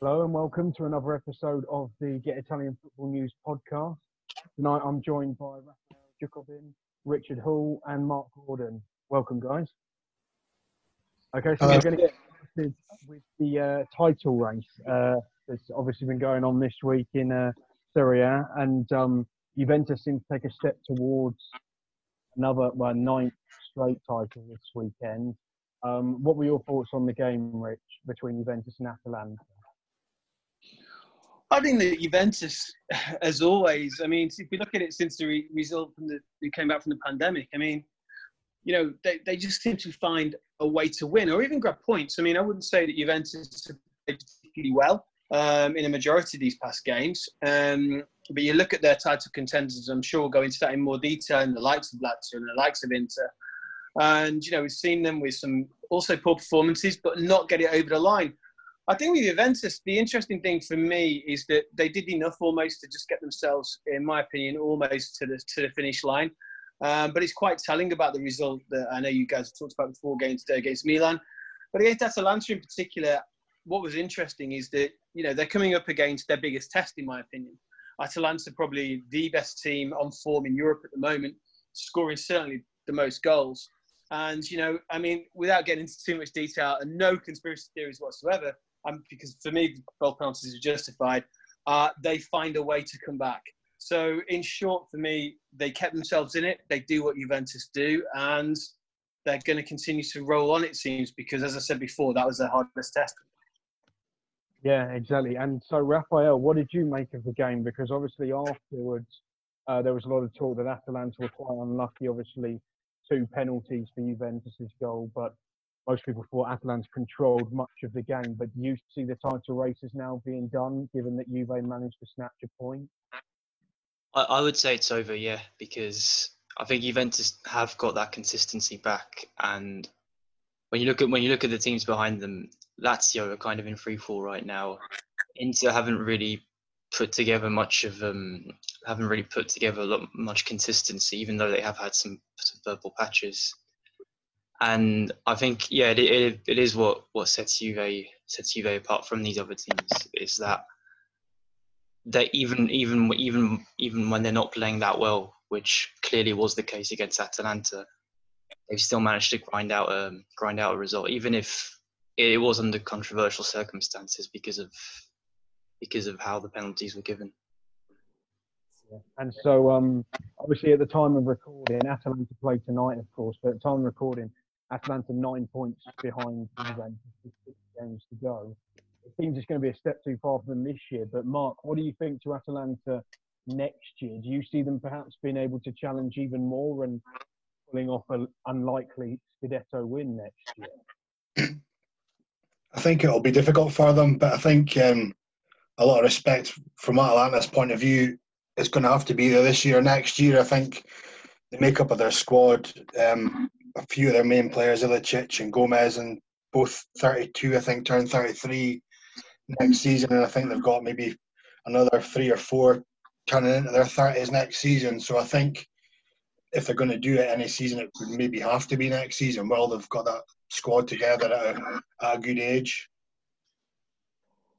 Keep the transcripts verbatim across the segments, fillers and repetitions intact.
Hello and welcome to another episode of the Get Italian Football News podcast. Tonight I'm joined by Ralf Rangnick, Richard Hall and Mark Gordon. Welcome, guys. Okay, so Hello. We're going to get started with the uh, title race uh, that's obviously been going on this week in uh, Serie A, and um, Juventus seems to take a step towards another well, ninth straight title this weekend. Um, what were your thoughts on the game, Rich, between Juventus and Atalanta? I think that Juventus, as always, I mean, if we look at it since the result from the, they came back from the pandemic, I mean, you know, they, they just seem to find a way to win or even grab points. I mean, I wouldn't say that Juventus have played particularly well um, in a majority of these past games. Um, but you look at their title contenders, I'm sure we'll go into that in more detail, and the likes of Lazio and the likes of Inter. And, you know, we've seen them with some also poor performances, but not get it over the line. I think with Juventus, the interesting thing for me is that they did enough almost to just get themselves, in my opinion, almost to the to the finish line. Um, but it's quite telling about the result that I know you guys have talked about before games today against Milan. But against Atalanta in particular, what was interesting is that, you know, they're coming up against their biggest test, in my opinion. Atalanta probably the best team on form in Europe at the moment, scoring certainly the most goals. And, you know, I mean, without getting into too much detail and no conspiracy theories whatsoever, Um, because for me, both penalties are justified, uh, they find a way to come back. So, in short, for me, they kept themselves in it. They do what Juventus do, and they're going to continue to roll on, it seems, because, as I said before, that was their hardest test. Yeah, exactly. And so, Raphael, what did you make of the game? Because, obviously, afterwards, uh, there was a lot of talk that Atalanta were quite unlucky, obviously, two penalties for Juventus' goal, but most people thought Atalanta controlled much of the game, but do you see the title races now being done, given that Juve managed to snatch a point? I, I would say it's over, yeah, because I think Juventus have got that consistency back, and when you look at when you look at the teams behind them, Lazio are kind of in free fall right now. Inter haven't really put together much of um haven't really put together a lot much consistency, even though they have had some, some purple patches. And I think, yeah, it, it, it is what, what sets Juve sets Juve apart from these other teams, is that they even even even even when they're not playing that well, which clearly was the case against Atalanta, they've still managed to grind out a grind out a result, even if it was under controversial circumstances because of because of how the penalties were given. Yeah. And so, um, obviously, at the time of recording, Atalanta played tonight, of course, but at the time of recording, Atalanta nine points behind Juventus with six games to go. It seems it's going to be a step too far for them this year. But Mark, what do you think to Atalanta next year? Do you see them perhaps being able to challenge even more and pulling off an unlikely Scudetto win next year? I think it'll be difficult for them, but I think um, a lot of respect from Atalanta's point of view. It's going to have to be there this year or next year. I think the makeup of their squad, um, a few of their main players, Ilicic and Gomez, and both thirty-two, I think, turn thirty-three next season. And I think they've got maybe another three or four turning into their thirties next season. So I think if they're going to do it any season, it would maybe have to be next season. Well, they've got that squad together at a, at a good age.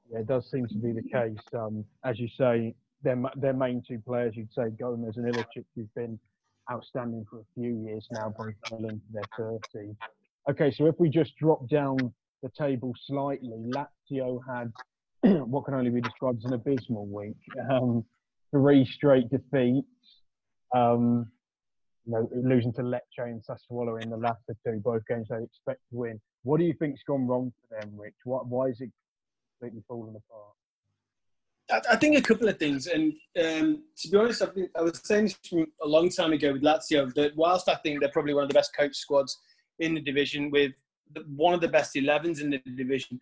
Yeah, it does seem to be the case. Um, as you say, Their, their main two players, you'd say Gomez and Ilicic, who've been outstanding for a few years now, both well into their thirties. Okay, so if we just drop down the table slightly, Lazio had what can only be described as an abysmal week. Um, three straight defeats, um, you know, losing to Lecce and Sassuolo in the latter two, both games they expect to win. What do you think's gone wrong for them, Rich? Why, why is it completely falling apart? I think a couple of things, and um, to be honest, I, think, I was saying this from a long time ago with Lazio, that whilst I think they're probably one of the best coached squads in the division, with one of the best elevens in the division,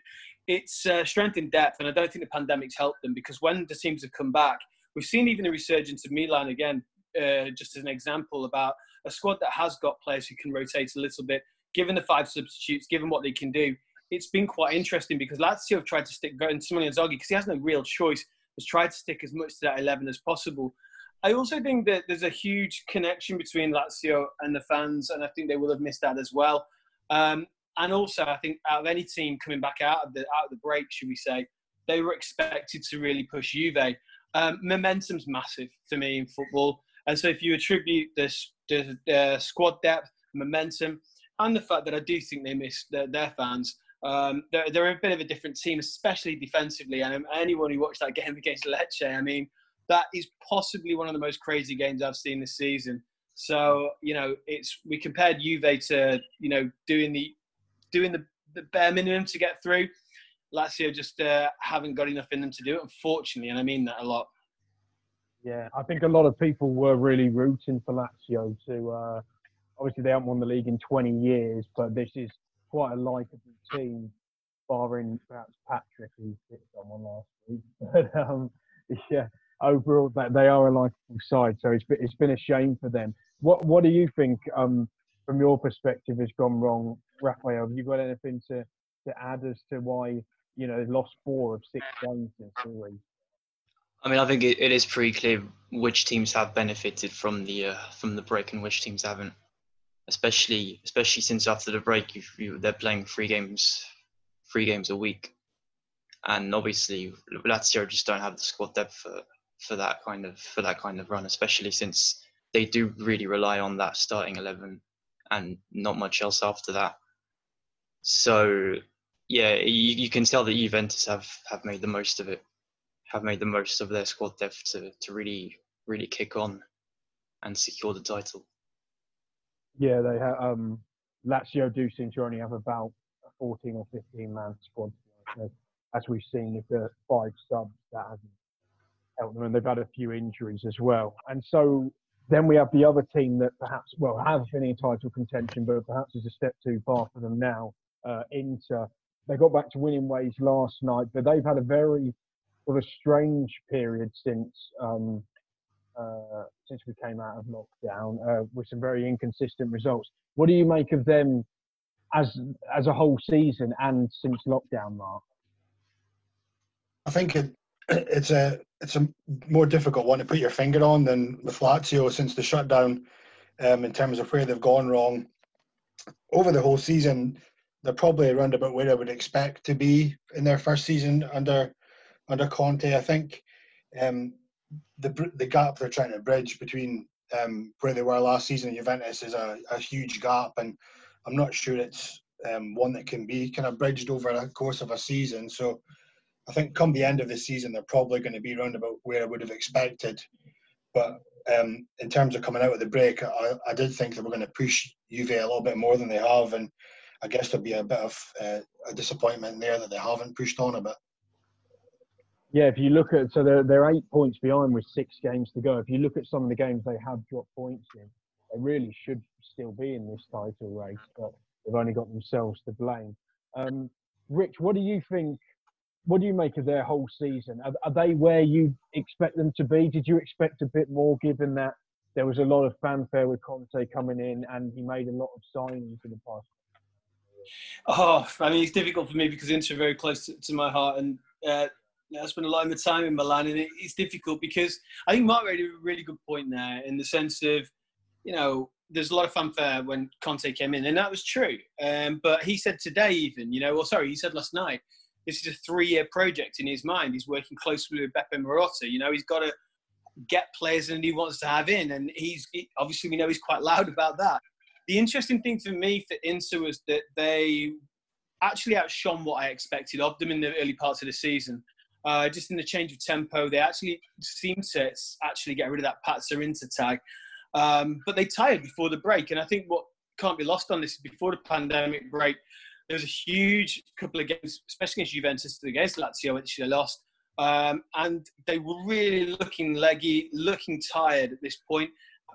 it's uh, strength in depth, and I don't think the pandemic's helped them, because when the teams have come back, we've seen even a resurgence of Milan again, uh, just as an example, about a squad that has got players who can rotate a little bit, given the five substitutes, given what they can do. It's been quite interesting, because Lazio have tried to stick, and Simone Inzaghi, because he has no real choice, has tried to stick as much to that eleven as possible. I also think that there's a huge connection between Lazio and the fans, and I think they will have missed that as well. Um, and also, I think out of any team coming back out of the out of the break, should we say, they were expected to really push Juve. Um, momentum's massive for me in football. And so if you attribute this the uh, squad depth, momentum, and the fact that I do think they missed their, their fans, um, they're, they're a bit of a different team, especially defensively. And anyone who watched that game against Lecce, I mean, that is possibly one of the most crazy games I've seen this season. So, you know, it's we compared Juve to, you know, doing the doing the, the bare minimum to get through. Lazio just uh, haven't got enough in them to do it, unfortunately, and I mean that a lot. Yeah, I think a lot of people were really rooting for Lazio to... Uh, obviously, they haven't won the league in twenty years, but this is quite a likable team, barring perhaps Patrick, who hit someone last week. But, um, yeah, overall, they are a likable side, so it's been, it's been a shame for them. What What do you think, um, from your perspective, has gone wrong, Raphael? Have you got anything to, to add as to why... You know, lost four of six games this season. I mean, I think it, it is pretty clear which teams have benefited from the uh, from the break and which teams haven't. Especially, especially since after the break, you, you, they're playing three games, three games a week, and obviously Lazio just don't have the squad depth for, for that kind of for that kind of run. Especially since they do really rely on that starting eleven, and not much else after that. So. Yeah, you, you can tell that Juventus have, have made the most of it, have made the most of their squad depth to, to really, really kick on and secure the title. Yeah, they have, um, Lazio do seem to only have about a fourteen or fifteen-man squad. So as we've seen, with the five subs, that hasn't helped them. And they've had a few injuries as well. And so then we have the other team that perhaps, well, have been in title contention, but perhaps is a step too far for them now, uh, Inter. They got back to winning ways last night, but they've had a very sort of strange period since um, uh, since we came out of lockdown uh, with some very inconsistent results. What do you make of them as as a whole season and since lockdown, Mark? I think it, it's a it's a more difficult one to put your finger on than with Lazio since the shutdown, um, in terms of where they've gone wrong over the whole season. They're probably around about where I would expect to be in their first season under under Conte. I think um, the the gap they're trying to bridge between um, where they were last season and Juventus is a, a huge gap, and I'm not sure it's um, one that can be kind of bridged over the course of a season. So I think come the end of the season, they're probably going to be around about where I would have expected. But um, in terms of coming out of the break, I, I did think they were going to push Juve a little bit more than they have, and I guess there'll be a bit of uh, a disappointment there that they haven't pushed on a bit. Yeah, if you look at, so they're, they're eight points behind with six games to go. If you look at some of the games they have dropped points in, they really should still be in this title race, but they've only got themselves to blame. Um, Rich, what do you think, what do you make of their whole season? Are, are they where you expect them to be? Did you expect a bit more given that there was a lot of fanfare with Conte coming in and he made a lot of signings in the past? Oh, I mean, it's difficult for me because Inter are very close to, to my heart, and uh, I spent a lot of my time in Milan, and it, it's difficult because I think Mark made a really good point there in the sense of, you know, there's a lot of fanfare when Conte came in, and that was true. Um, but he said today even, you know, well, sorry, he said last night, this is a three-year project in his mind. He's working closely with Beppe Marotta. You know, he's got to get players that he wants to have in, and he's he, obviously we know he's quite loud about that. The interesting thing for me for Inter was that they actually outshone what I expected of them in the early parts of the season. Uh, just in the change of tempo, they actually seemed to actually get rid of that Patzer Inter tag. Um, but they tired before the break. And I think what can't be lost on this is before the pandemic break, there was a huge couple of games, especially against Juventus, against Lazio, which they lost. Um, and they were really looking leggy, looking tired at this point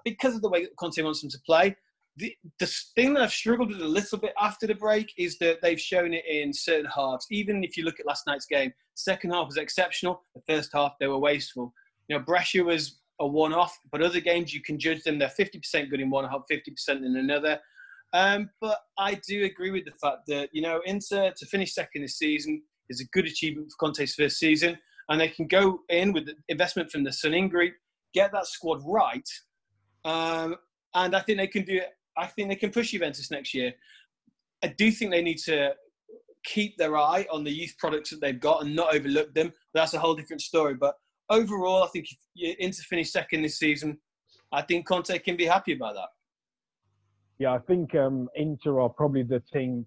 because of the way Conte wants them to play. The, the thing that I've struggled with a little bit after the break is that they've shown it in certain halves. Even if you look at last night's game, second half was exceptional. The first half, they were wasteful. You know, Brescia was a one-off, but other games, you can judge them. They're fifty percent good in one half, fifty percent in another. Um, but I do agree with the fact that, you know, Inter to finish second this season is a good achievement for Conte's first season. And they can go in with the investment from the Suning group, get that squad right. Um, and I think they can do it. I think they can push Juventus next year. I do think they need to keep their eye on the youth products that they've got and not overlook them. That's a whole different story. But overall, I think if Inter finish second this season, I think Conte can be happy about that. Yeah, I think um, Inter are probably the team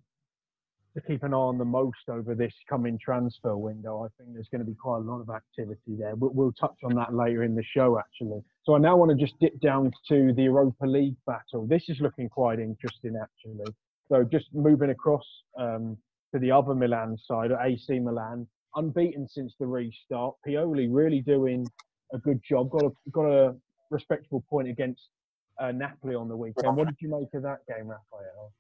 to keep an eye on the most over this coming transfer window. I think there's going to be quite a lot of activity there. We'll, we'll touch on that later in the show, actually. So I now want to just dip down to the Europa League battle. This is looking quite interesting, actually. So just moving across um, to the other Milan side, A C Milan, unbeaten since the restart. Pioli really doing a good job. Got a, got a respectable point against uh, Napoli on the weekend. What did you make of that game, Raphael?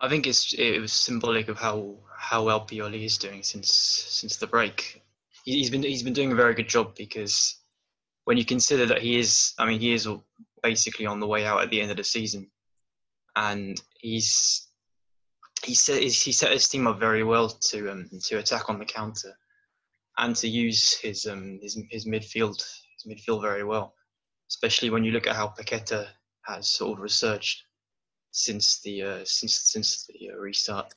I think it's it was symbolic of how how well Pioli is doing since since the break. He's been he's been doing a very good job, because when you consider that he is, I mean, he is basically on the way out at the end of the season, and he's he set he set his team up very well to um, to attack on the counter and to use his um his his midfield his midfield very well, especially when you look at how Paqueta has sort of resurged since the uh, since since the restart.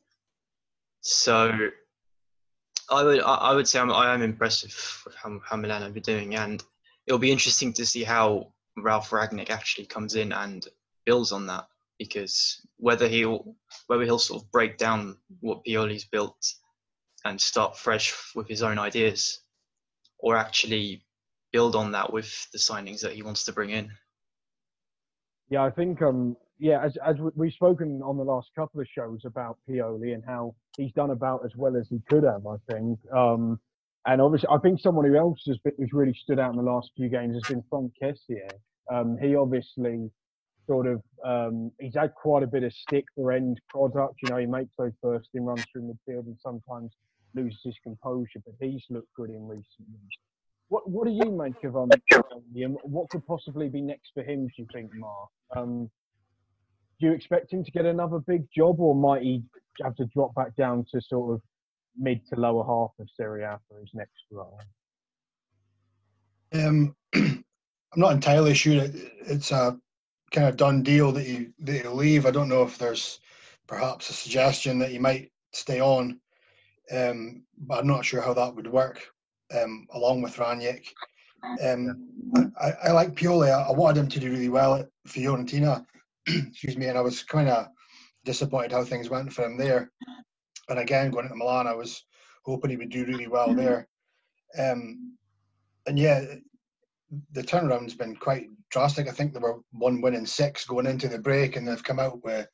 So I would I would say I'm, I am impressed with how, how Milan have been doing, and it'll be interesting to see how Ralf Rangnick actually comes in and builds on that, because whether he'll whether he'll sort of break down what Pioli's built and start fresh with his own ideas, or actually build on that with the signings that he wants to bring in. Yeah, I think um. Yeah, as as we've spoken on the last couple of shows about Pioli and how he's done about as well as he could have, I think. Um, and obviously, I think someone who else has, been, who's really stood out in the last few games has been Franck Kessié. Um, he obviously sort of, um, he's had quite a bit of stick for end product. You know, he makes those bursting runs through midfield and sometimes loses his composure, but he's looked good in recent weeks. What What do you make of um, Pioli, and what could possibly be next for him, do you think, Mark? Um, Do you expect him to get another big job, or might he have to drop back down to sort of mid to lower half of Serie A for his next role? Um, I'm not entirely sure it's a kind of done deal that, he, that he'll leave. I don't know if there's perhaps a suggestion that he might stay on, um, but I'm not sure how that would work um, along with Rangnick. Um, I, I like Pioli. I, I wanted him to do really well at Fiorentina. Excuse me, and I was kind of disappointed how things went for him there. And again, going into Milan, I was hoping he would do really well there. Um, and yeah, the turnaround's been quite drastic. I think there were one win and six going into the break, and they've come out with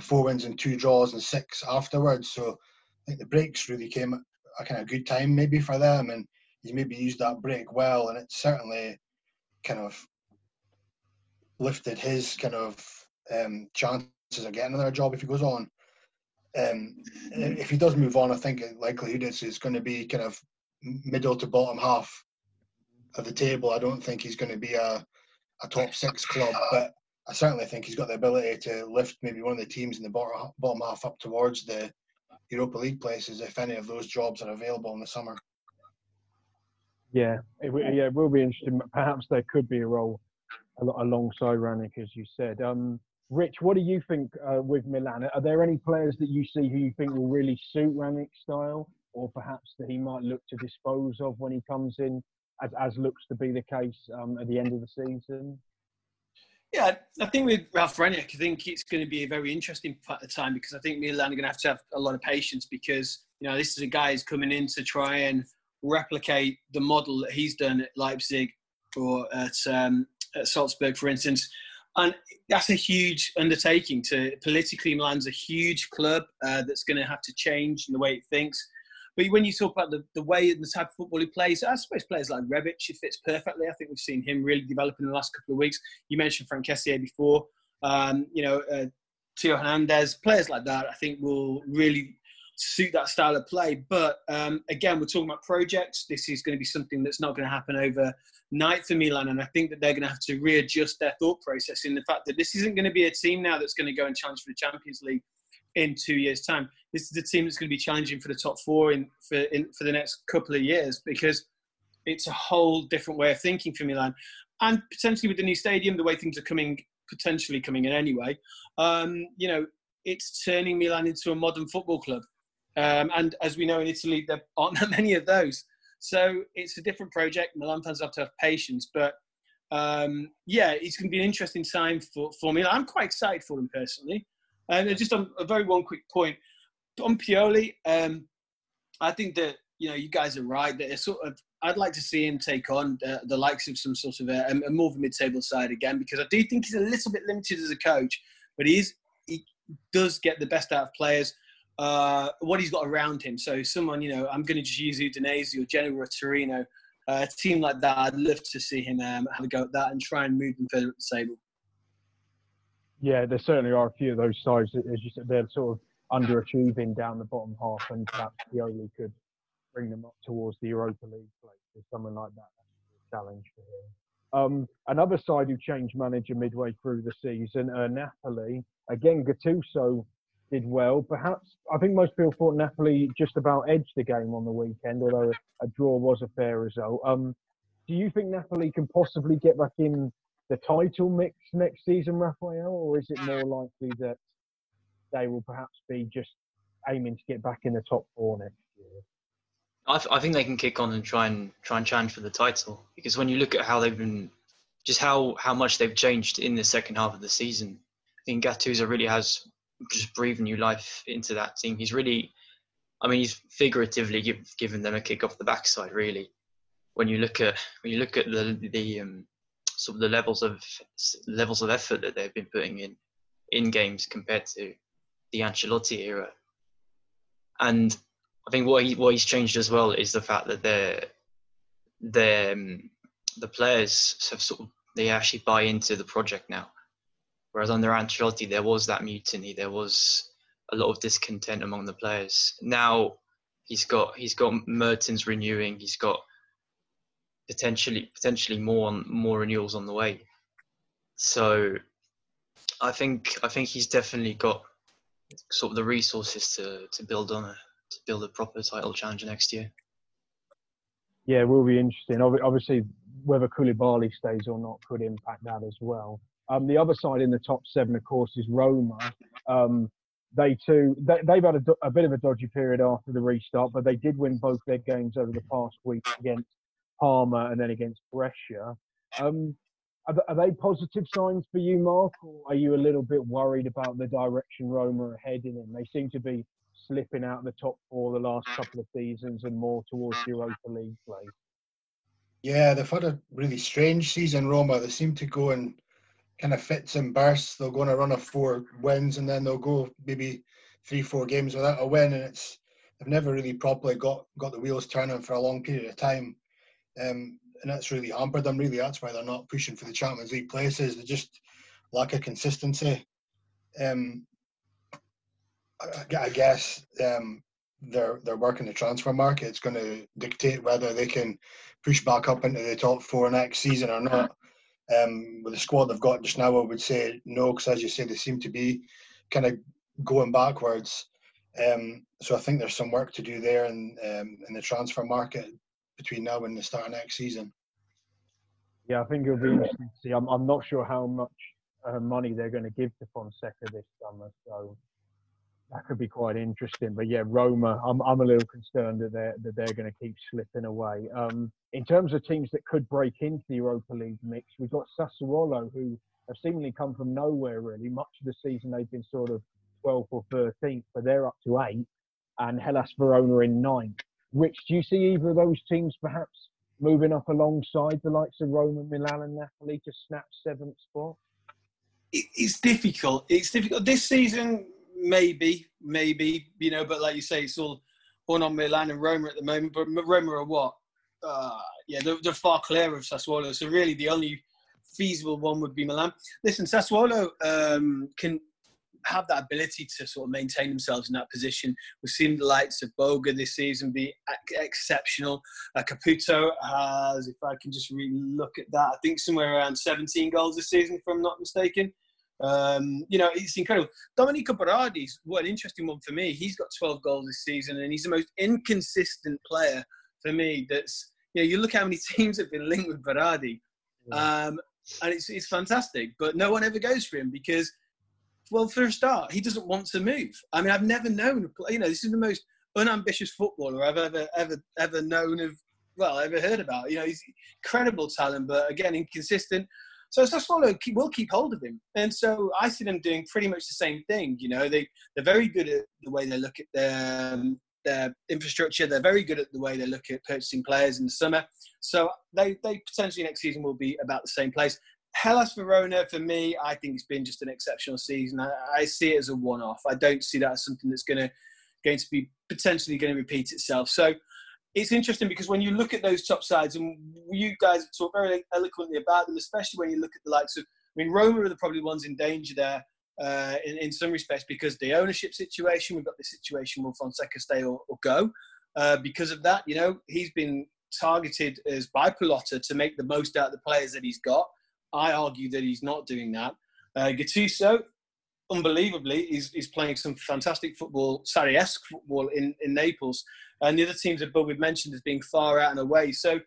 four wins and two draws and six afterwards. So I think the breaks really came at a kind of good time maybe for them, and he's maybe used that break well, and it's certainly kind of lifted his kind of um, chances of getting another job if he goes on. Um, if he does move on, I think likelihood is it's going to be kind of middle to bottom half of the table. I don't think he's going to be a, a top six club, but I certainly think he's got the ability to lift maybe one of the teams in the bottom, bottom half up towards the Europa League places if any of those jobs are available in the summer. Yeah, it, yeah, it will be interesting. Perhaps there could be a role alongside Rangnick, as you said. Um, Rich, what do you think uh, with Milan? Are there any players that you see who you think will really suit Rangnick's style, or perhaps that he might look to dispose of when he comes in, as, as looks to be the case um, at the end of the season? Yeah, I think with Ralf Rangnick, I think it's going to be a very interesting part of the time, because I think Milan are going to have to have a lot of patience, because you know this is a guy who's coming in to try and replicate the model that he's done at Leipzig or at um, at Salzburg, for instance, and that's a huge undertaking. To politically, Milan's a huge club uh, that's going to have to change in the way it thinks. But when you talk about the, the way and the type of football he plays, I suppose players like Rebic, he fits perfectly. I think we've seen him really develop in the last couple of weeks. You mentioned Franck Kessié before. Um, you know, uh, Teo Hernandez, players like that, I think will really suit that style of play. But um, again, we're talking about projects. This is going to be something that's not going to happen overnight for Milan, and I think that they're going to have to readjust their thought process in the fact that this isn't going to be a team now that's going to go and challenge for the Champions League in two years' time. This is a team that's going to be challenging for the top four in for, in, for the next couple of years, because it's a whole different way of thinking for Milan. And potentially with the new stadium, the way things are coming, potentially coming in anyway, um, you know, it's turning Milan into a modern football club. Um, and as we know in Italy, there aren't that many of those. So it's a different project. Milan fans have to have patience. But um, yeah, it's going to be an interesting time for, for Milan. I'm quite excited for him personally. And just on a very one quick point, on Pioli, um, I think that, you know, you guys are right. That it's sort of, I'd like to see him take on the, the likes of some sort of a, a more of a mid-table side again, because I do think he's a little bit limited as a coach, but he is, he does get the best out of players, uh, what he's got around him. So someone, you know, I'm going to just use Udinese or Genoa or Torino, uh, a team like that. I'd love to see him um, have a go at that and try and move them further up the table. Yeah, there certainly are a few of those sides, as you said, they're sort of underachieving down the bottom half, and perhaps Pioli could bring them up towards the Europa League place. If someone like that, that's a challenge for him. Um, another side who changed manager midway through the season, uh, Napoli. Again, Gattuso did well. Perhaps, I think most people thought Napoli just about edged the game on the weekend, although a, a draw was a fair result. Um, do you think Napoli can possibly get back in the title mix next season, Raphael, or is it more likely that they will perhaps be just aiming to get back in the top four next year? I, th- I think they can kick on and try and try and challenge for the title, because when you look at how they've been, just how, how much they've changed in the second half of the season, I think Gattuso really has just breathed new life into that team. He's really, I mean, he's figuratively give, given them a kick off the backside. Really, when you look at when you look at the the um, sort of the levels of levels of effort that they've been putting in in games compared to the Ancelotti era. And I think what he what he's changed as well is the fact that they're, they're, um, the players have sort of, they actually buy into the project now. Whereas under Ancelotti there was that mutiny, there was a lot of discontent among the players. Now he's got he's got Mertens renewing, he's got Potentially, potentially more on, more renewals on the way. So, I think I think he's definitely got sort of the resources to, to build on a to build a proper title challenge next year. Yeah, it will be interesting. Obviously, whether Koulibaly stays or not could impact that as well. Um, the other side in the top seven, of course, is Roma. Um, they too they, they've had a, a bit of a dodgy period after the restart, but they did win both their games over the past week against Parma and then against Brescia. Um, are, are they positive signs for you, Mark, or are you a little bit worried about the direction Roma are heading in? They seem to be slipping out of the top four the last couple of seasons and more towards the Europa League play. Yeah, they've had a really strange season, Roma. They seem to go in kind of fits and bursts. They'll go on a run of four wins and then they'll go maybe three, four games without a win, and it's they've never really properly got, got the wheels turning for a long period of time. Um, and that's really hampered them, really. That's why they're not pushing for the Champions League places. They just lack of consistency. Um, I, I guess um, their, their work in the transfer market is going to dictate whether they can push back up into the top four next season or not. Um, with the squad they've got just now, I would say no, because as you say, they seem to be kind of going backwards. Um, so I think there's some work to do there in, um, in the transfer market between now and the start of next season. Yeah, I think it'll be interesting to see. I'm, I'm not sure how much uh, money they're going to give to Fonseca this summer, so that could be quite interesting. But yeah, Roma, I'm I'm a little concerned that they're, that they're going to keep slipping away. Um, in terms of teams that could break into the Europa League mix, we've got Sassuolo, who have seemingly come from nowhere, really. Much of the season they've been sort of twelfth or thirteenth, but they're up to eighth, and Hellas Verona in ninth. Rich, do you see either of those teams perhaps moving up alongside the likes of Roma, Milan and Napoli to snap seventh spot? It's difficult. It's difficult. This season, maybe, maybe, you know, but like you say, it's all on on Milan and Roma at the moment. But Roma are what? Uh, yeah, they're, they're far clear of Sassuolo. So really the only feasible one would be Milan. Listen, Sassuolo um, can have that ability to sort of maintain themselves in that position. We've seen the likes of Boga this season be exceptional. Uh, Caputo has, if I can just really look at that, I think somewhere around seventeen goals this season, if I'm not mistaken. Um, you know, it's incredible. Domenico Berardi's, what an interesting one for me. He's got twelve goals this season, and he's the most inconsistent player for me. That's, you know, you look how many teams have been linked with Berardi, um, and it's it's fantastic. But no one ever goes for him because, well, for a start, he doesn't want to move. I mean, I've never known, you know, this is the most unambitious footballer I've ever ever ever known of, well, ever heard about. You know, he's incredible talent, but again, inconsistent. So Sassuolo will keep hold of him. And so I see them doing pretty much the same thing. You know, they, they're very good at the way they look at their, their infrastructure. They're very good at the way they look at purchasing players in the summer. So they, they potentially next season will be about the same place. Hellas Verona, for me, I think it's been just an exceptional season. I, I see it as a one-off. I don't see that as something that's going to going to be potentially going to repeat itself. So it's interesting because when you look at those top sides, and you guys have talked very eloquently about them, especially when you look at the likes of, I mean, Roma are the probably ones in danger there uh, in, in some respects because the ownership situation, we've got the situation, will Fonseca stay or, or go? Uh, because of that, you know, he's been targeted as by Pilotta to make the most out of the players that he's got. I argue that he's not doing that. Uh, Gattuso, unbelievably, is is playing some fantastic football, Sarri-esque football in, in Naples. And the other teams above we've mentioned as being far out and away. So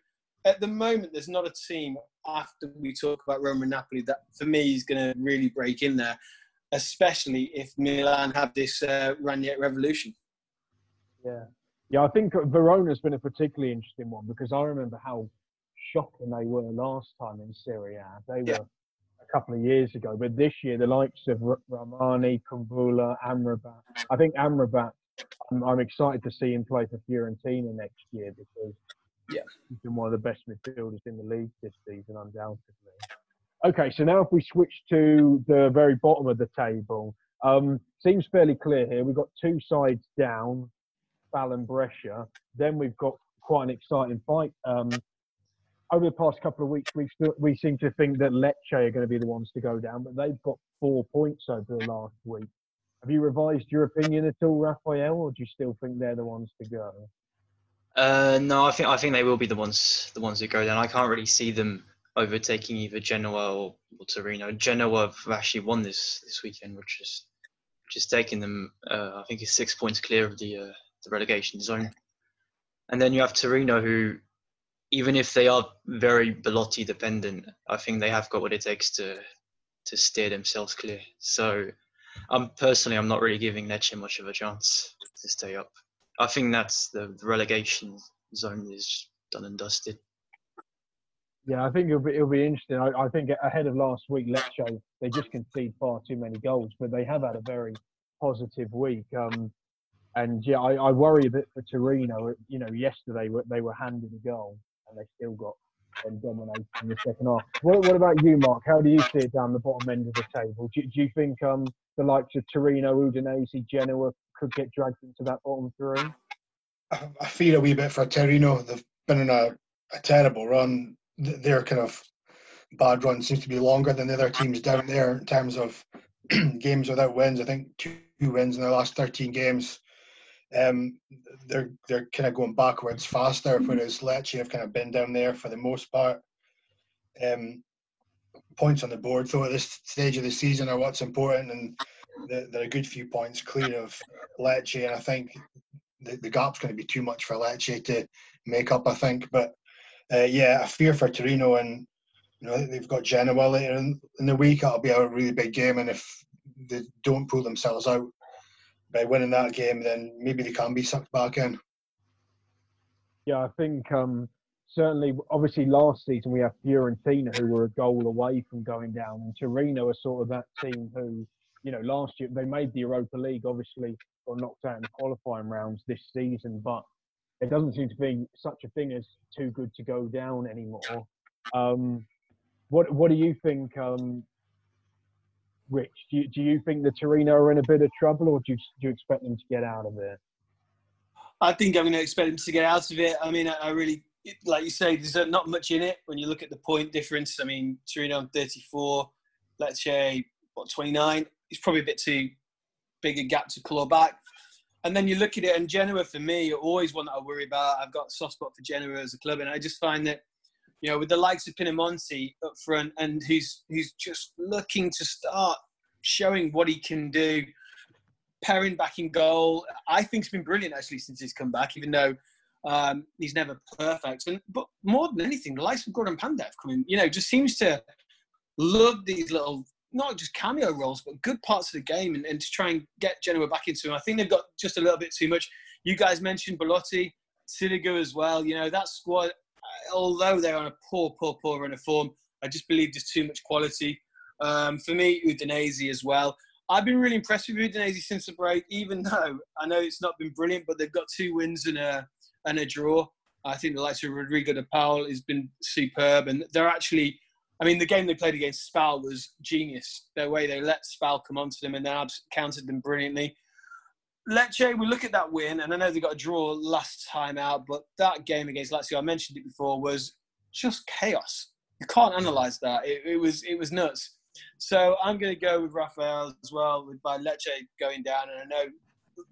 at the moment, there's not a team after we talk about Roma and Napoli that, for me, is going to really break in there, especially if Milan have this uh, Rangnick revolution. Yeah. Yeah, I think Verona's been a particularly interesting one because I remember how shocking they were last time in Serie A. They yeah. were a couple of years ago, but this year the likes of Ramani, Kumbula, Amrabat. I think Amrabat, I'm, I'm excited to see him play for Fiorentina next year because yeah. he's been one of the best midfielders in the league this season, undoubtedly. Okay, so now if we switch to the very bottom of the table, um, seems fairly clear here. We've got two sides down, Spal and Brescia. Then we've got quite an exciting fight. Um, Over the past couple of weeks, we've still, we seem to think that Lecce are going to be the ones to go down, but they've got four points over the last week. Have you revised your opinion at all, Raphael, or do you still think they're the ones to go? Uh, no, I think I think they will be the ones the ones that go down. I can't really see them overtaking either Genoa or, or Torino. Genoa have actually won this, this weekend, which is just taking them, uh, I think, is six points clear of the uh, the relegation zone. And then you have Torino, who, even if they are very Belotti dependent, I think they have got what it takes to to steer themselves clear. So, I'm um, personally, I'm not really giving Lecce much of a chance to stay up. I think that's the, the relegation zone is done and dusted. Yeah, I think it'll be it'll be interesting. I, I think ahead of last week, Lecce, they just concede far too many goals, but they have had a very positive week. Um, and yeah, I, I worry a bit for Torino. You know, yesterday they were handed a goal. They still got them dominated in the second half. What, what about you, Mark? How do you see it down the bottom end of the table? Do, do you think um, the likes of Torino, Udinese, Genoa could get dragged into that bottom three? I, I fear a wee bit for Torino. They've been in a, a terrible run. Their kind of bad run seems to be longer than the other teams down there in terms of games without wins. I think two wins in the last thirteen games. Um, they're they're kind of going backwards faster, whereas Lecce have kind of been down there for the most part. Um, points on the board, though, at this stage of the season are what's important, and they're, they're a good few points clear of Lecce, and I think the, the gap's going to be too much for Lecce to make up, I think. But uh, yeah, I fear for Torino, and you know they've got Genoa later in, in the week. It'll be a really big game, and if they don't pull themselves out by winning that game, then maybe they can be sucked back in. Yeah, I think um, certainly, obviously last season we have Fiorentina who were a goal away from going down, and Torino are sort of that team who, you know, last year they made the Europa League, obviously got knocked out in the qualifying rounds this season, but it doesn't seem to be such a thing as too good to go down anymore. Um, what what do you think... Um, Rich, do you, do you think the Torino are in a bit of trouble, or do you, do you expect them to get out of it? I think I'm going to expect them to get out of it. I mean, I, I really, like you say, there's not much in it when you look at the point difference. I mean, Torino on thirty-four, Lecce, what, twenty-nine? It's probably a bit too big a gap to claw back. And then you look at it, and Genoa, for me, are always one that I worry about. I've got a soft spot for Genoa as a club, and I just find that, you know, with the likes of Pinamonti up front, and who's who's just looking to start showing what he can do. Perrin back in goal, I think has been brilliant actually since he's come back, even though um, he's never perfect. And, but more than anything, the likes of Gordon Pandev coming, you know, just seems to love these little, not just cameo roles, but good parts of the game, and, and to try and get Genoa back into him. I think they've got just a little bit too much. You guys mentioned Belotti, Sirigu as well. You know, that squad, although they're on a poor, poor, poor run of form, I just believe there's too much quality. Um, for me, Udinese as well. I've been really impressed with Udinese since the break, even though I know it's not been brilliant, but they've got two wins and a, and a draw. I think the likes of Rodrigo de Paul has been superb. And they're actually, I mean, the game they played against Spal was genius. The way they let Spal come onto them and then countered them brilliantly. Lecce, we look at that win, and I know they got a draw last time out, but that game against Lazio, I mentioned it before, was just chaos. You can't analyse that. It, it was it was nuts. So I'm going to go with Raphael as well, with by Lecce going down. And I know,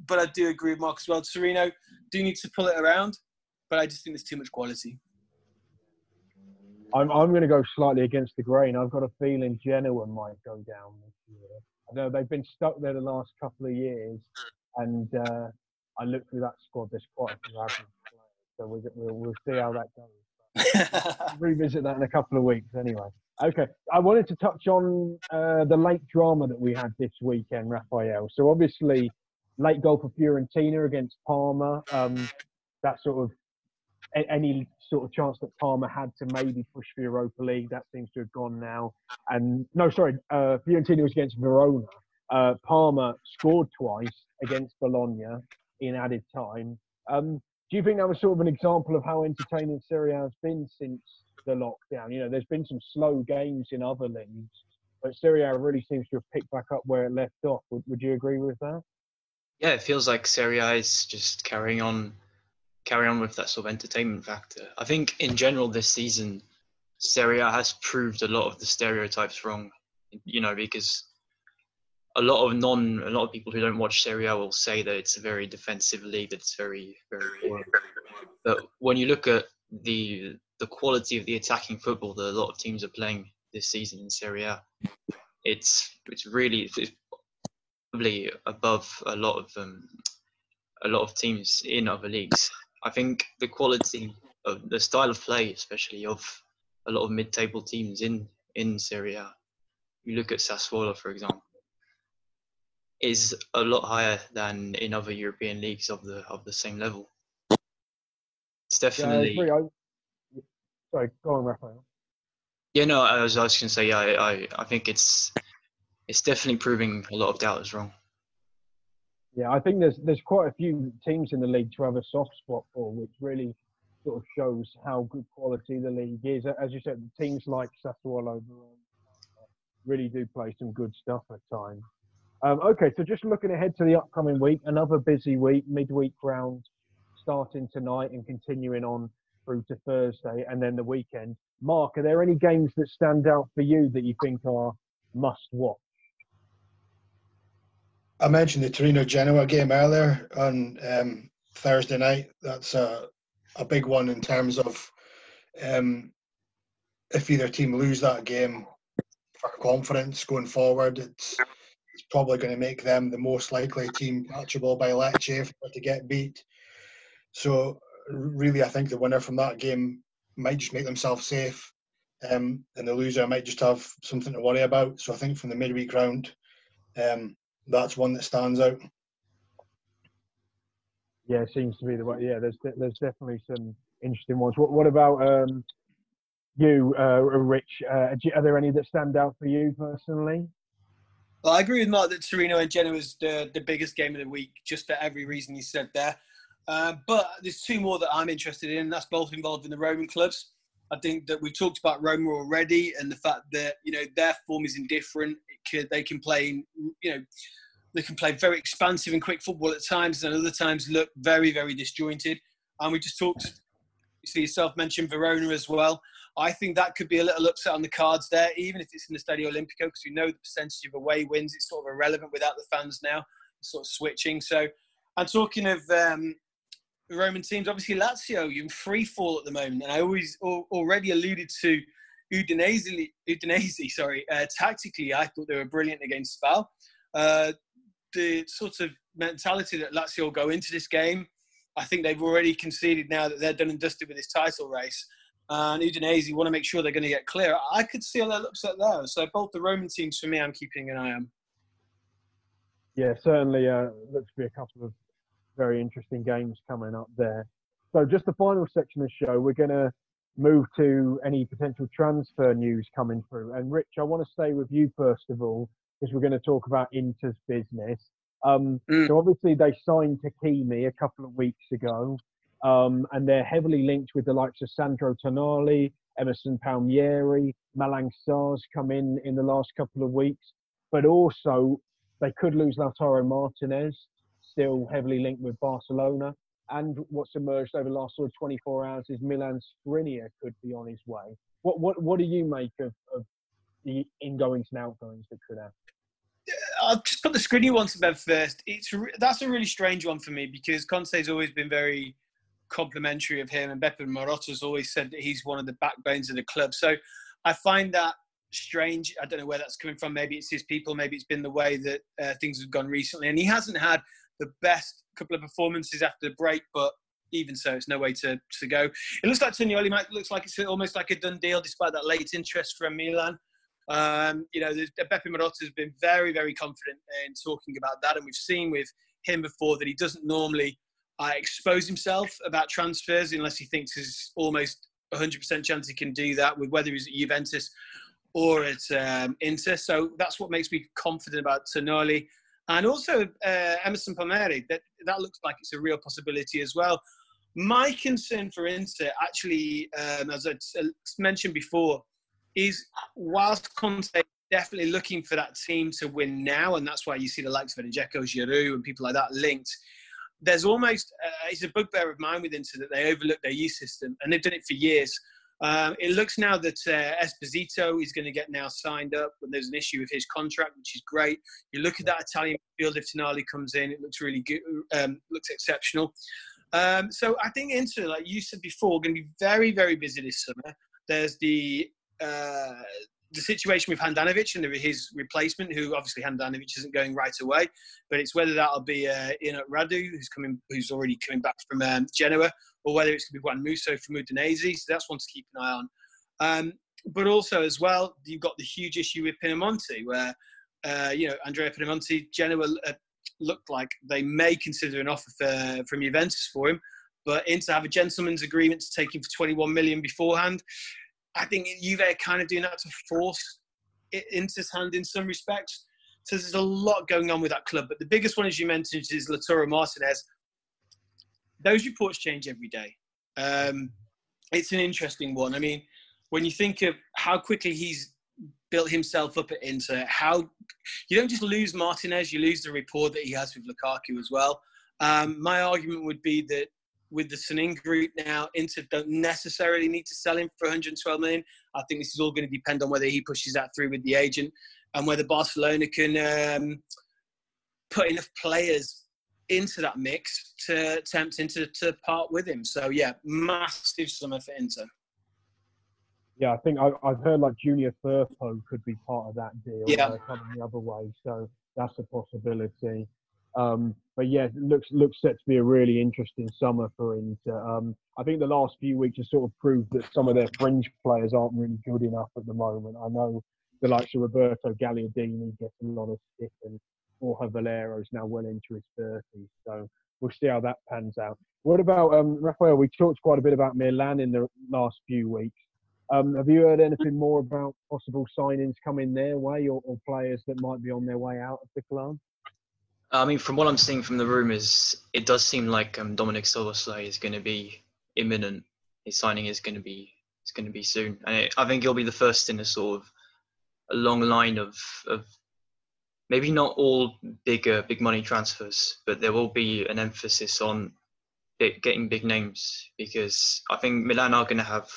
but I do agree with Mark as well. Torino do need to pull it around, but I just think there's too much quality. I'm I'm going to go slightly against the grain. I've got a feeling Genoa might go down this year. I know they've been stuck there the last couple of years, and uh, I look through that squad. There's quite a few average players, so we'll, we'll we'll see how that goes. But we'll revisit that in a couple of weeks, anyway. Okay, I wanted to touch on uh, the late drama that we had this weekend, Raphael. So obviously, late goal for Fiorentina against Parma. Um, that sort of any sort of chance that Parma had to maybe push for Europa League, that seems to have gone now. And no, sorry, uh, Fiorentina was against Verona. Uh, Parma scored twice against Bologna in added time. Um, do you think that was sort of an example of how entertaining Serie A has been since the lockdown? You know, there's been some slow games in other leagues, but Serie A really seems to have picked back up where it left off. Would, would you agree with that? Yeah, it feels like Serie A is just carrying on, carry on with that sort of entertainment factor. I think in general this season, Serie A has proved a lot of the stereotypes wrong. You know, because a lot of non, a lot of people who don't watch Serie A will say that it's a very defensive league, that it's very, very. But when you look at the the quality of the attacking football that a lot of teams are playing this season in Serie A, it's it's really it's probably above a lot of um, a lot of teams in other leagues. I think the quality of the style of play, especially of a lot of mid-table teams in, in Serie A, you look at Sassuolo, for example, is a lot higher than in other European leagues of the of the same level. It's definitely... Yeah, I agree. I... Sorry, go on, Raphael. Yeah, no, I was, I was going to say, yeah, I, I, I think it's it's definitely proving a lot of doubters wrong. Yeah, I think there's there's quite a few teams in the league to have a soft spot for, which really sort of shows how good quality the league is. As you said, teams like Sassuolo really do play some good stuff at times. Um, okay, so just looking ahead to the upcoming week, another busy week, midweek round starting tonight and continuing on through to Thursday and then the weekend. Mark, are there any games that stand out for you that you think are must-watch? I mentioned the Torino-Genoa game earlier on um, Thursday night. That's a, a big one in terms of um, if either team lose that game for confidence going forward, it's, it's probably going to make them the most likely team catchable by Lecce to get beat. So really, I think the winner from that game might just make themselves safe, um, and the loser might just have something to worry about. So I think from the midweek round, um, that's one that stands out. Yeah, it seems to be the way. Yeah, there's de- there's definitely some interesting ones. What what about um, you, uh, Rich? Uh, are there any that stand out for you personally? Well, I agree with Mark that Torino and Genoa is the, the biggest game of the week, just for every reason you said there. Uh, but there's two more that I'm interested in, and that's both involved in the Roman clubs. I think that we've talked about Roma already, and the fact that, you know, their form is indifferent. It could, they can play, you know, they can play very expansive and quick football at times, and other times look very, very disjointed. And we just talked, you see yourself mentioned Verona as well. I think that could be a little upset on the cards there, even if it's in the Stadio Olimpico, because we know the percentage of away wins. It's sort of irrelevant without the fans now. It's sort of switching. So I'm talking of... Um, Roman teams, obviously Lazio, you're in free fall at the moment. And I always al- already alluded to Udinese, Udinese sorry, uh, tactically, I thought they were brilliant against Spal. Uh, the sort of mentality that Lazio go into this game, I think they've already conceded now that they're done and dusted with this title race. Uh, and Udinese want to make sure they're going to get clear. I could see a little upset there. So both the Roman teams, for me, I'm keeping an eye on. Yeah, certainly uh, looks to be a couple of very interesting games coming up there. So just the final section of the show, we're going to move to any potential transfer news coming through. And Rich, I want to stay with you first of all, because we're going to talk about Inter's business. Um, mm. So obviously they signed Hakimi a couple of weeks ago, um, and they're heavily linked with the likes of Sandro Tonali, Emerson Palmieri, Malang Sarr's come in in the last couple of weeks. But also they could lose Lautaro Martinez, still heavily linked with Barcelona. And what's emerged over the last sort of twenty-four hours is Milan Skriniar could be on his way. What what what do you make of, of the ingoings and outgoings that could happen? I'll just put the Skriniar one to bed first. It's that's a really strange one for me because Conte's always been very complimentary of him, and Beppe Marotta's always said that he's one of the backbones of the club. So I find that strange. I don't know where that's coming from. Maybe it's his people. Maybe it's been the way that uh, things have gone recently, and he hasn't had the best couple of performances after the break, but even so, it's no way to, to go. It looks like Tonali looks like it's almost like a done deal, despite that late interest from Milan. Um, you know, Beppe Marotta has been very, very confident in talking about that, and we've seen with him before that he doesn't normally uh, expose himself about transfers unless he thinks there's almost one hundred percent chance he can do that, with whether he's at Juventus or at um, Inter. So that's what makes me confident about Tonali. And also uh, Emerson Palmieri, that, that looks like it's a real possibility as well. My concern for Inter, actually, um, as I mentioned before, is whilst Conte is definitely looking for that team to win now, and that's why you see the likes of Dzeko, Giroud and people like that linked, there's almost, uh, it's a bugbear of mine with Inter that they overlook their youth system, and they've done it for years. Um, it looks now that uh, Esposito is going to get now signed up, and there's an issue with his contract, which is great. You look at that Italian midfield, if Tonali comes in, it looks really good, um, looks exceptional. Um, so I think Inter, like you said before, going to be very, very busy this summer. There's the uh, the situation with Handanovic and his replacement, who obviously Handanovic isn't going right away, but it's whether that'll be uh, Inat Radu, who's coming, who's already coming back from um, Genoa, or whether it's going to be Juan Musso from Udinese. So that's one to keep an eye on. Um, but also as well, you've got the huge issue with Pinamonti, where, uh, you know, Andrea Pinamonti, Genoa uh, looked like they may consider an offer for, from Juventus for him, but Inter have a gentleman's agreement to take him for twenty-one million beforehand. I think Juve are kind of doing that to force Inter's hand in some respects. So there's a lot going on with that club. But the biggest one, as you mentioned, is Lautaro Martinez. Those reports change every day. Um, it's an interesting one. I mean, when you think of how quickly he's built himself up at Inter, how you don't just lose Martinez, you lose the rapport that he has with Lukaku as well. Um, my argument would be that with the Suning group now, Inter don't necessarily need to sell him for one hundred twelve million. I think this is all going to depend on whether he pushes that through with the agent and whether Barcelona can um, put enough players into that mix to tempt Inter to part with him. So yeah, massive summer for Inter. Yeah, I think I, I've heard like Junior Firpo could be part of that deal. Yeah, uh, coming the other way, so that's a possibility. Um, but yeah, it looks looks set to be a really interesting summer for Inter. Um, I think the last few weeks have sort of proved that some of their fringe players aren't really good enough at the moment. I know the likes of Roberto Gagliardini gets a lot of stick, and Borja Valero is now well into his thirties, so we'll see how that pans out. What about, um, Rafael, we talked quite a bit about Milan in the last few weeks. Um, have you heard anything more about possible signings coming their way, or, or players that might be on their way out of the club? I mean, from what I'm seeing from the rumours, it does seem like um, Dominic Szoboszlai is going to be imminent. His signing is going to be it's going to be soon. And it, I think he'll be the first in a sort of a long line of of maybe not all big, uh, big money transfers, but there will be an emphasis on big, getting big names, because I think Milan are going to have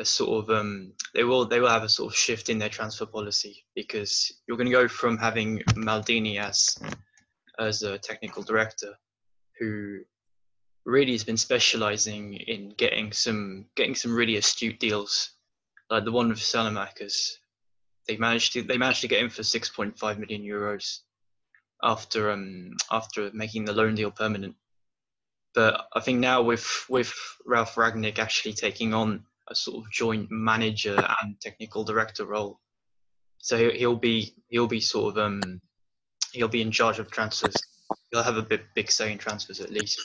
a sort of um, they will they will have a sort of shift in their transfer policy, because you're going to go from having Maldini as as a technical director, who really has been specialising in getting some getting some really astute deals, like the one with Salamakas. They managed to they managed to get him for six point five million euros after um after making the loan deal permanent. But I think now with with Ralf Rangnick actually taking on a sort of joint manager and technical director role, so he'll be he'll be sort of um he'll be in charge of transfers. he'll have a big, big say in transfers at least.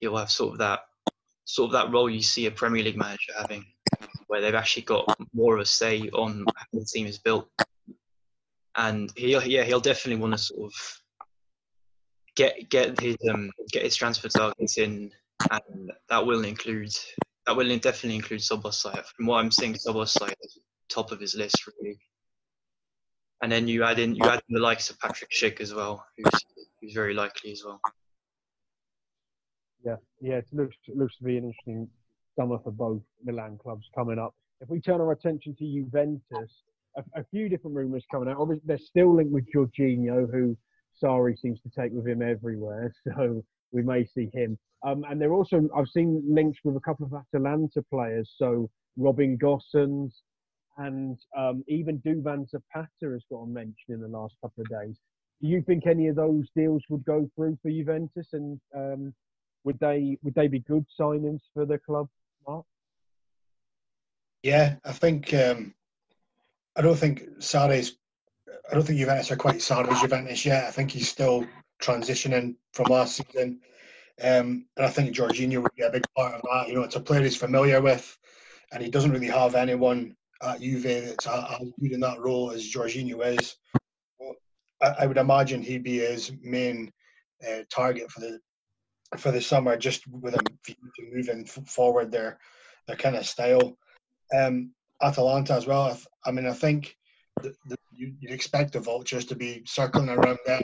He'll have sort of that sort of that role you see a Premier League manager having, where they've actually got more of a say on how the team is built. And he'll yeah he'll definitely want to sort of get get his um get his transfer targets in, and that will include that will definitely include Szoboszlai. From what I'm seeing, Szoboszlai is top of his list really. And then you add in you add in the likes of Patrick Schick as well, who's who's very likely as well. Yeah, yeah, it looks it looks to be an interesting summer for both Milan clubs coming up. If we turn our attention to Juventus, a, a few different rumours coming out. Obviously, they're still linked with Jorginho, who Sarri seems to take with him everywhere, so we may see him. Um, and they're also, I've seen links with a couple of Atalanta players, so Robin Gosens, and um, even Duvan Zapata has got a mention in the last couple of days. Do you think any of those deals would go through for Juventus, and um, would they would they be good signings for the club, Mark? Yeah, I think um, I don't think Sarri's. I don't think Juventus are quite sad with Juventus yet. I think he's still transitioning from last season. Um, and I think Jorginho would be a big part of that. You know, it's a player he's familiar with, and he doesn't really have anyone at Juve that's as good in that role as Jorginho is. I, I would imagine he'd be his main uh, target for the for the summer, just with him moving forward their, their kind of style. Um, Atalanta as well. I mean, I think... The, the, you'd expect the Vultures to be circling around them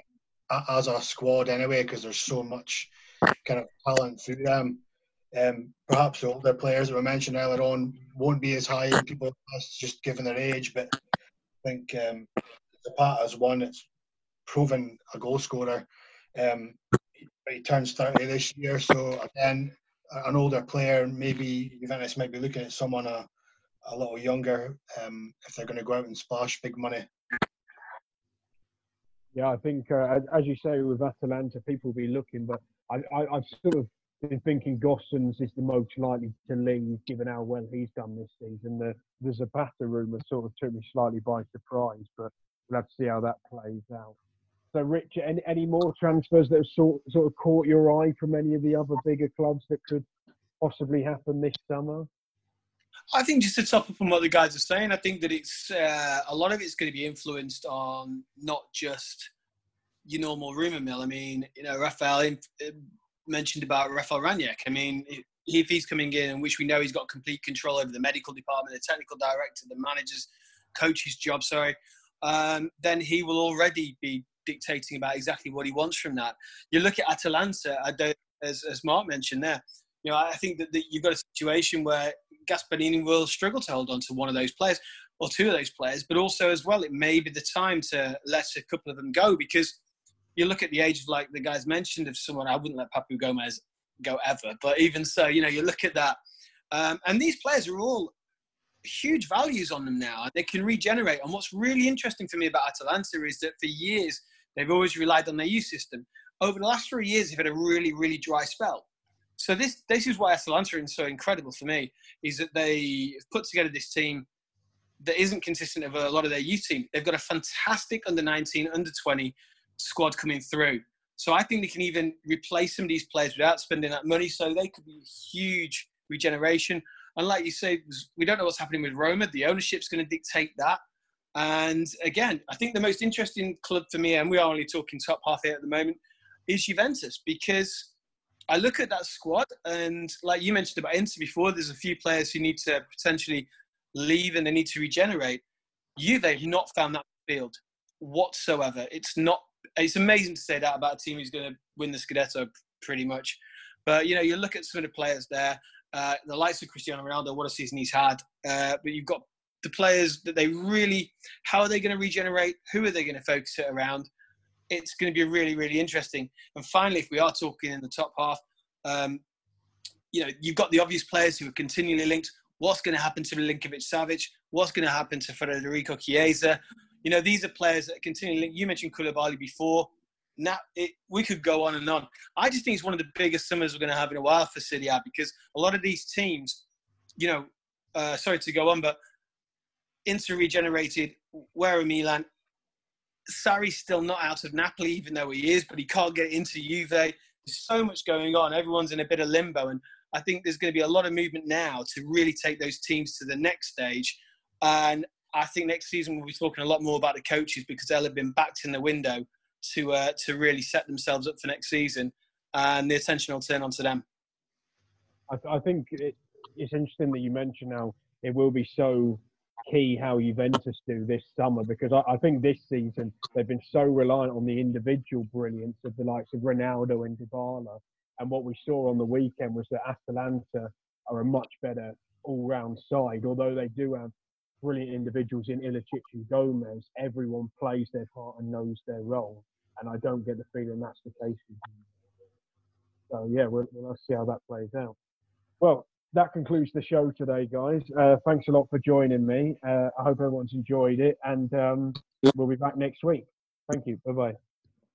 as a squad anyway, because there's so much kind of talent through them. Um, perhaps the older players that were mentioned earlier on won't be as high as people just given their age, but I think um, Zapata's one that's proven a goal scorer. Um, he turns thirty this year, so again, an older player, maybe Juventus might be looking at someone uh, a little younger um, if they're going to go out and splash big money. Yeah, I think, uh, as you say, with Atalanta, people will be looking, but I, I, I've sort of been thinking Gosens is the most likely to leave, given how well he's done this season. The, the Zapata rumour sort of took me slightly by surprise, but we'll have to see how that plays out. So, Richard, any, any more transfers that have sort, sort of caught your eye from any of the other bigger clubs that could possibly happen this summer? I think just to top up on what the guys are saying, I think that it's uh, a lot of it's going to be influenced on not just your normal rumour mill. I mean, you know, Raphael mentioned about Ralf Rangnick. I mean, if he's coming in, which we know he's got complete control over the medical department, the technical director, the manager's, coach's job, sorry, um, then he will already be dictating about exactly what he wants from that. You look at Atalanta, I don't, as, as Mark mentioned there, you know, I think that, that you've got a situation where Gasperini will struggle to hold on to one of those players or two of those players, but also as well, it may be the time to let a couple of them go, because you look at the age of, like the guys mentioned, of someone, I wouldn't let Papu Gomez go ever, but even so, you know, you look at that. Um, and these players are all huge values on them now. They can regenerate. And what's really interesting for me about Atalanta is that for years, they've always relied on their youth system. Over the last three years, they've had a really, really dry spell. So this this is why Atalanta is so incredible for me, is that they put together this team that isn't consistent of a lot of their youth team. They've got a fantastic under nineteen, under twenty squad coming through. So I think they can even replace some of these players without spending that money. So they could be a huge regeneration. And like you say, we don't know what's happening with Roma. The ownership's going to dictate that. And again, I think the most interesting club for me, and we are only talking top half here at the moment, is Juventus, because I look at that squad, and like you mentioned about Inter before, there's a few players who need to potentially leave and they need to regenerate. Juve have not found that field whatsoever. It's not. It's amazing to say that about a team who's going to win the Scudetto, pretty much. But, you know, you look at some of the players there, uh, the likes of Cristiano Ronaldo, what a season he's had. Uh, but you've got the players that they really, how are they going to regenerate? Who are they going to focus it around? It's going to be really, really interesting. And finally, if we are talking in the top half, um, you know, you've got the obvious players who are continually linked. What's going to happen to Milinkovic-Savic? What's going to happen to Federico Chiesa? You know, these are players that are continually linked. You mentioned Koulibaly before. Now, it, we could go on and on. I just think it's one of the biggest summers we're going to have in a while for Serie A, because a lot of these teams, you know, uh, sorry to go on, but Inter regenerated, where are Milan? Sarri's still not out of Napoli, even though he is, but he can't get into Juve. There's so much going on. Everyone's in a bit of limbo. And I think there's going to be a lot of movement now to really take those teams to the next stage. And I think next season we'll be talking a lot more about the coaches, because they'll have been backed in the window to uh, to really set themselves up for next season. And the attention will turn on to them. I, th- I think it, it's interesting that you mention now it will be so key how Juventus do this summer, because I, I think this season they've been so reliant on the individual brilliance of the likes of Ronaldo and Dybala. And what we saw on the weekend was that Atalanta are a much better all-round side, although they do have brilliant individuals in Ilicic and Gomez. Everyone plays their part and knows their role, and I don't get the feeling that's the case with them. So yeah, we'll, we'll see how that plays out. Well, that concludes the show today, guys. Uh, thanks a lot for joining me. Uh, I hope everyone's enjoyed it, and um, we'll be back next week. Thank you. Bye-bye.